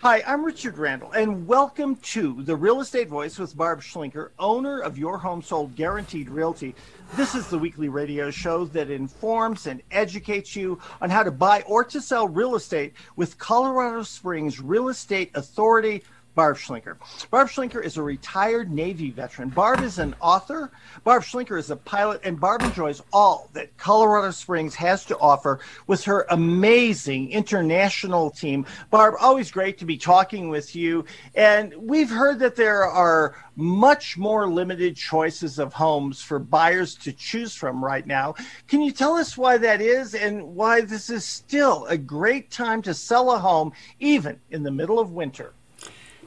Hi, I'm Richard Randall, and welcome to The Real Estate Voice with Barb Schlinker, owner of Your Home Sold Guaranteed Realty. This is the weekly radio show that informs and educates you on how to buy or to sell real estate with Colorado Springs Real Estate Authority, Barb Schlinker. Barb Schlinker is a retired Navy veteran. Barb is an author. Barb Schlinker is a pilot, and Barb enjoys all that Colorado Springs has to offer with her amazing international team. Barb, always great to be talking with you. And we've heard that there are much more limited choices of homes for buyers to choose from right now. Can you tell us why that is and why this is still a great time to sell a home, even in the middle of winter?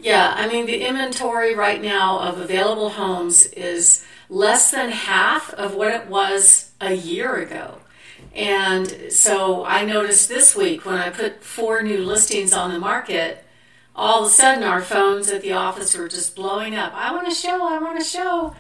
Yeah, I mean, the inventory right now of available homes is less than half of what it was a year ago. And so I noticed this week when I put 4 new listings on the market, all of a sudden our phones at the office were just blowing up. I want to show, I want to show.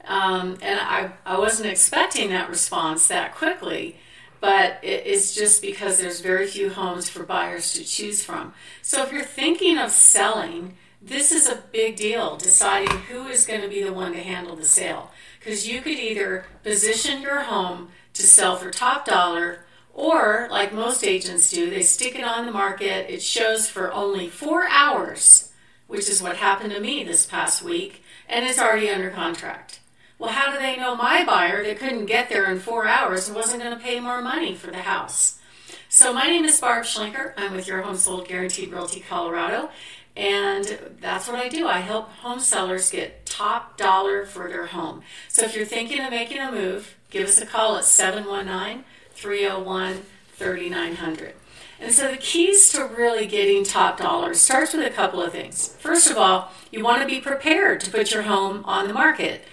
And I wasn't expecting that response that quickly. But it's just because there's very few homes for buyers to choose from. So if you're thinking of selling, this is a big deal, deciding who is going to be the one to handle the sale. Because you could either position your home to sell for top dollar, or like most agents do, they stick it on the market. It shows for only 4 hours, which is what happened to me this past week, and it's already under contract. Well, how do they know my buyer that couldn't get there in 4 hours and wasn't going to pay more money for the house? So my name is Barb Schlinker. I'm with Your Home Sold Guaranteed Realty Colorado, and that's what I do. I help home sellers get top dollar for their home. So if you're thinking of making a move, give us a call at 719-301-3900. And so the keys to really getting top dollar starts with a couple of things. First of all, you want to be prepared to put your home on the market.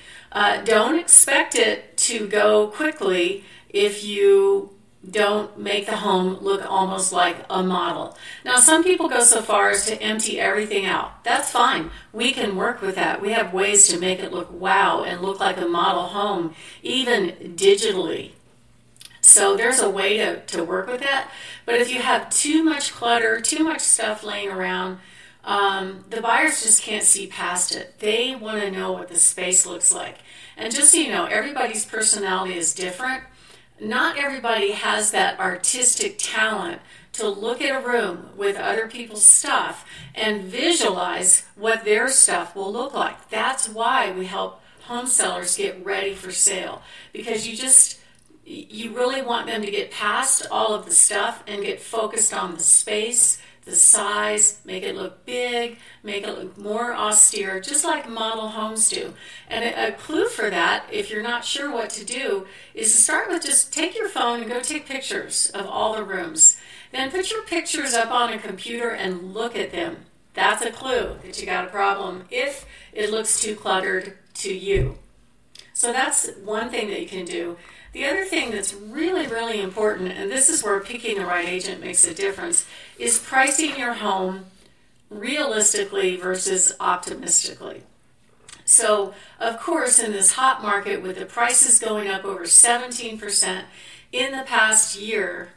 Don't expect it to go quickly if you don't make the home look almost like a model. Now, some people go so far as to empty everything out. That's fine. We can work with that. We have ways to make it look wow and look like a model home, even digitally. So there's a way to work with that. But if you have too much clutter, too much stuff laying around, the buyers just can't see past it. They want to know what the space looks like. And just so you know, everybody's personality is different. Not everybody has that artistic talent to look at a room with other people's stuff and visualize what their stuff will look like. That's why we help home sellers get ready for sale, because you really want them to get past all of the stuff and get focused on the space, the size, make it look big, make it look more austere, just like model homes do. And a clue for that, if you're not sure what to do, is to start with just take your phone and go take pictures of all the rooms. Then put your pictures up on a computer and look at them. That's a clue that you got a problem if it looks too cluttered to you. So that's one thing that you can do. The other thing that's really, really important, and this is where picking the right agent makes a difference, is pricing your home realistically versus optimistically. So, of course, in this hot market with the prices going up over 17% in the past year,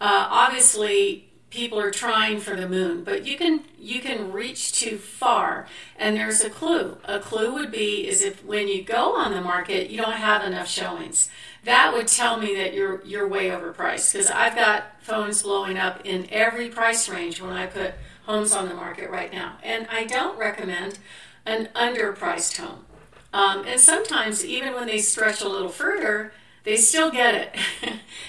obviously people are trying for the moon, but you can reach too far. And there's a clue. A clue would be is if when you go on the market, you don't have enough showings. That would tell me that you're way overpriced, because I've got phones blowing up in every price range when I put homes on the market right now. And I don't recommend an underpriced home. And sometimes even when they stretch a little further, they still get it.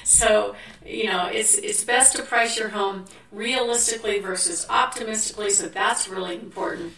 So, you know, it's best to price your home realistically versus optimistically, so that's really important.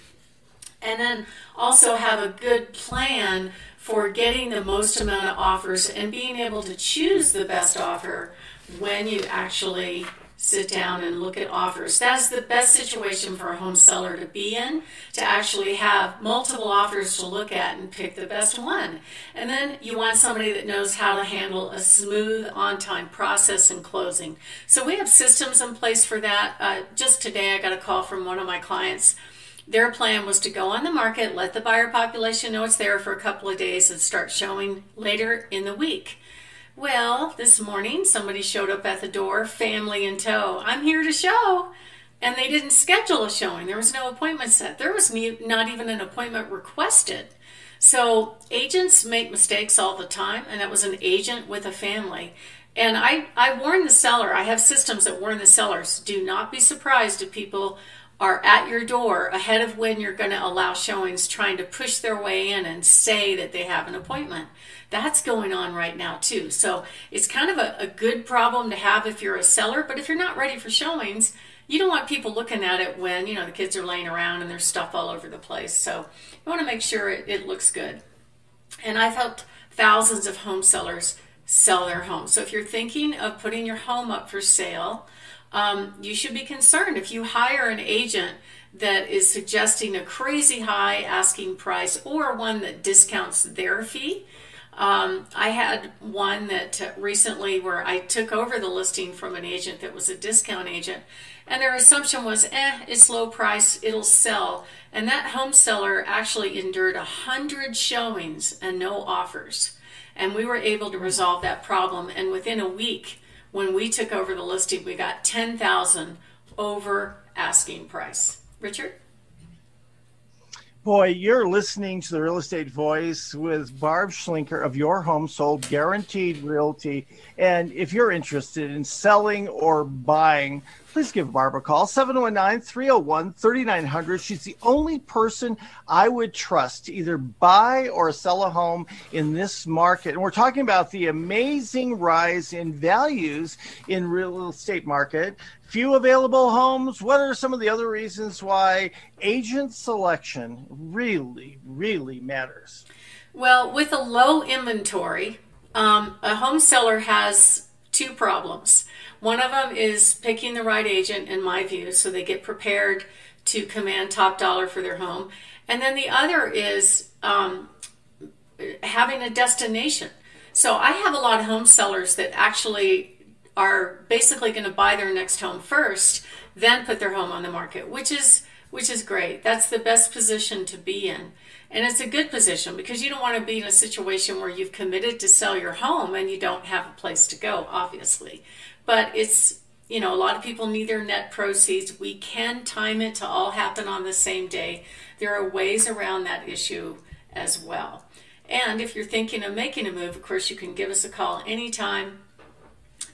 And then also have a good plan for getting the most amount of offers and being able to choose the best offer when you actually sit down and look at offers. That's the best situation for a home seller to be in, to actually have multiple offers to look at and pick the best one. And then you want somebody that knows how to handle a smooth, on-time process and closing. So we have systems in place for that. Just today I got a call from one of my clients. Their plan was to go on the market, let the buyer population know it's there for a couple of days, and start showing later in the week. Well, this morning, somebody showed up at the door, family in tow. I'm here to show. and they didn't schedule a showing. There was no appointment set. There was not even an appointment requested. So agents make mistakes all the time, and it was an agent with a family. And I warn the seller. I have systems that warn the sellers. Do not be surprised if people are at your door ahead of when you're going to allow showings, trying to push their way in and say that they have an appointment. That's going on right now too. So it's kind of a good problem to have if you're a seller, but if you're not ready for showings, you don't want people looking at it when, you know, the kids are laying around and there's stuff all over the place. So you want to make sure it looks good. And I've helped thousands of home sellers sell their home. So if you're thinking of putting your home up for sale, you should be concerned if you hire an agent that is suggesting a crazy high asking price or one that discounts their fee. I had one that recently where I took over the listing from an agent that was a discount agent, and their assumption was, it's low price, it'll sell. And that home seller actually endured 100 showings and no offers. And we were able to resolve that problem. And within a week, when we took over the listing, we got $10,000 over asking price. Richard? Boy, you're listening to The Real Estate Voice with Barb Schlinker of Your Home Sold Guaranteed Realty. And if you're interested in selling or buying, please give Barb a call, 719-301-3900. She's the only person I would trust to either buy or sell a home in this market. And we're talking about the amazing rise in values in real estate market. Few available homes. What are some of the other reasons why agent selection really, really matters? Well, with a low inventory, a home seller has two problems. One of them is picking the right agent, in my view, so they get prepared to command top dollar for their home. And then the other is having a destination. So I have a lot of home sellers that actually are basically going to buy their next home first, then put their home on the market, which is great. That's the best position to be in. And it's a good position because you don't want to be in a situation where you've committed to sell your home and you don't have a place to go, obviously. But it's, you know, a lot of people need their net proceeds. We can time it to all happen on the same day. There are ways around that issue as well. And if you're thinking of making a move, of course, you can give us a call anytime,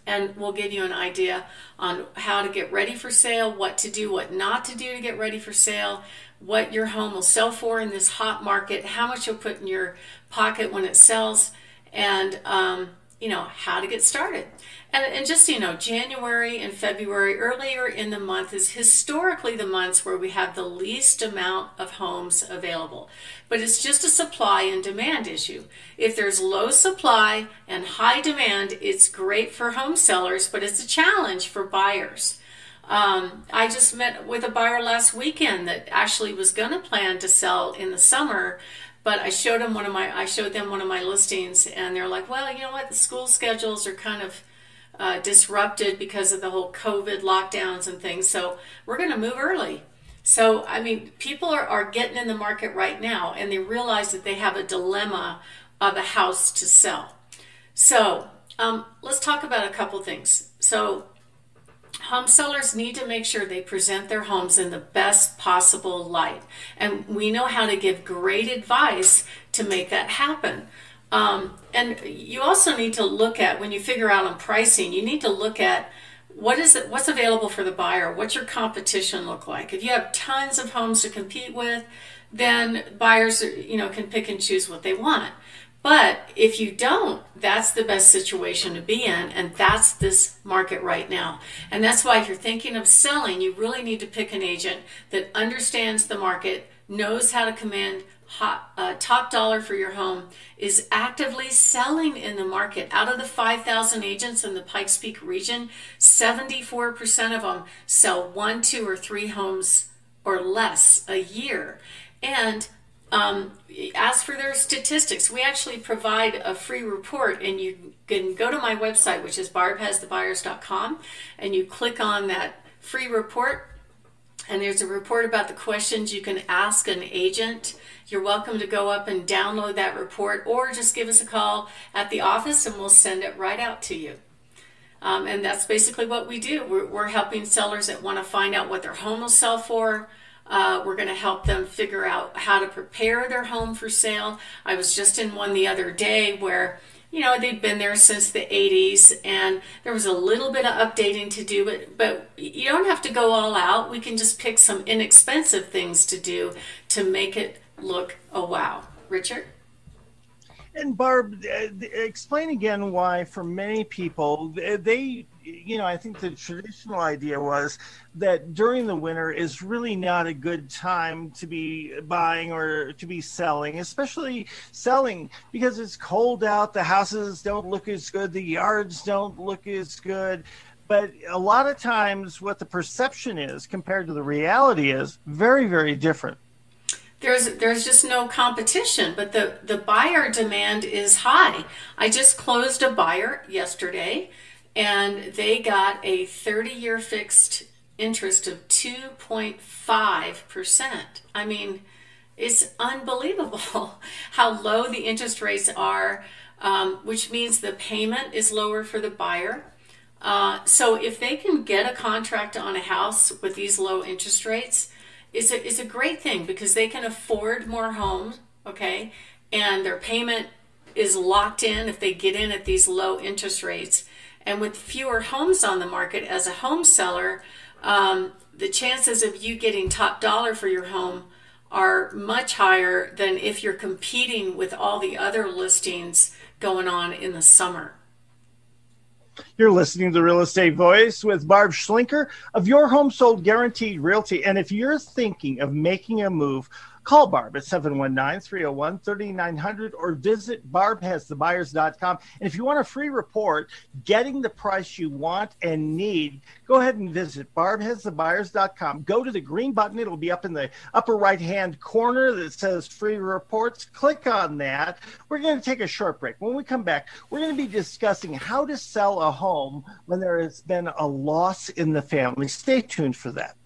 and we'll give you an idea on how to get ready for sale, what to do, what not to do to get ready for sale, what your home will sell for in this hot market, how much you'll put in your pocket when it sells, and you know, how to get started. And just, you know, January and February, earlier in the month, is historically the months where we have the least amount of homes available. But it's just a supply and demand issue. If there's low supply and high demand, it's great for home sellers, but it's a challenge for buyers. I just met with a buyer last weekend that actually was going to plan to sell in the summer, but I showed them one of my listings, and they're like, well, you know what, the school schedules are kind of disrupted because of the whole COVID lockdowns and things, so we're going to move early. So, I mean, people are getting in the market right now, and they realize that they have a dilemma of a house to sell. So let's talk about a couple things. So home sellers need to make sure they present their homes in the best possible light. And we know how to give great advice to make that happen. And you also need to look at, when you figure out on pricing, you need to look at what's available for the buyer, what's your competition look like. If you have tons of homes to compete with, then buyers, you know, can pick and choose what they want. But if you don't, that's the best situation to be in, and that's this market right now. And that's why if you're thinking of selling, you really need to pick an agent that understands the market, knows how to command top dollar for your home, is actively selling in the market. Out of the 5,000 agents in the Pikes Peak region, 74% of them sell 1, 2, or 3 homes or less a year. And as for their statistics, we actually provide a free report, and you can go to my website, which is BarbHasTheBuyers.com, and you click on that free report, and there's a report about the questions you can ask an agent. You're welcome to go up and download that report, or just give us a call at the office, and we'll send it right out to you. And that's basically what we do. We're helping sellers that want to find out what their home will sell for. We're going to help them figure out how to prepare their home for sale. I was just in one the other day where, you know, they've been there since the 80s and there was a little bit of updating to do, but you don't have to go all out. We can just pick some inexpensive things to do to make it look a wow. Richard? And Barb, explain again why for many people, they, you know, I think the traditional idea was that during the winter is really not a good time to be buying or to be selling, especially selling, because it's cold out, the houses don't look as good, the yards don't look as good. But a lot of times what the perception is compared to the reality is very, very different. There's just no competition, but the buyer demand is high. I just closed a buyer yesterday, and they got a 30-year fixed interest of 2.5%. I mean, it's unbelievable how low the interest rates are, which means the payment is lower for the buyer. So if they can get a contract on a house with these low interest rates, it's a great thing because they can afford more homes, okay? And their payment is locked in if they get in at these low interest rates. And with fewer homes on the market as a home seller, the chances of you getting top dollar for your home are much higher than if you're competing with all the other listings going on in the summer. You're listening to The Real Estate Voice with Barb Schlinker of Your Home Sold Guaranteed Realty. And if you're thinking of making a move, call Barb at 719-301-3900 or visit BarbHasTheBuyers.com. And if you want a free report, getting the price you want and need, go ahead and visit BarbHasTheBuyers.com. Go to the green button. It'll be up in the upper right-hand corner that says free reports. Click on that. We're going to take a short break. When we come back, we're going to be discussing how to sell a home when there has been a loss in the family. Stay tuned for that.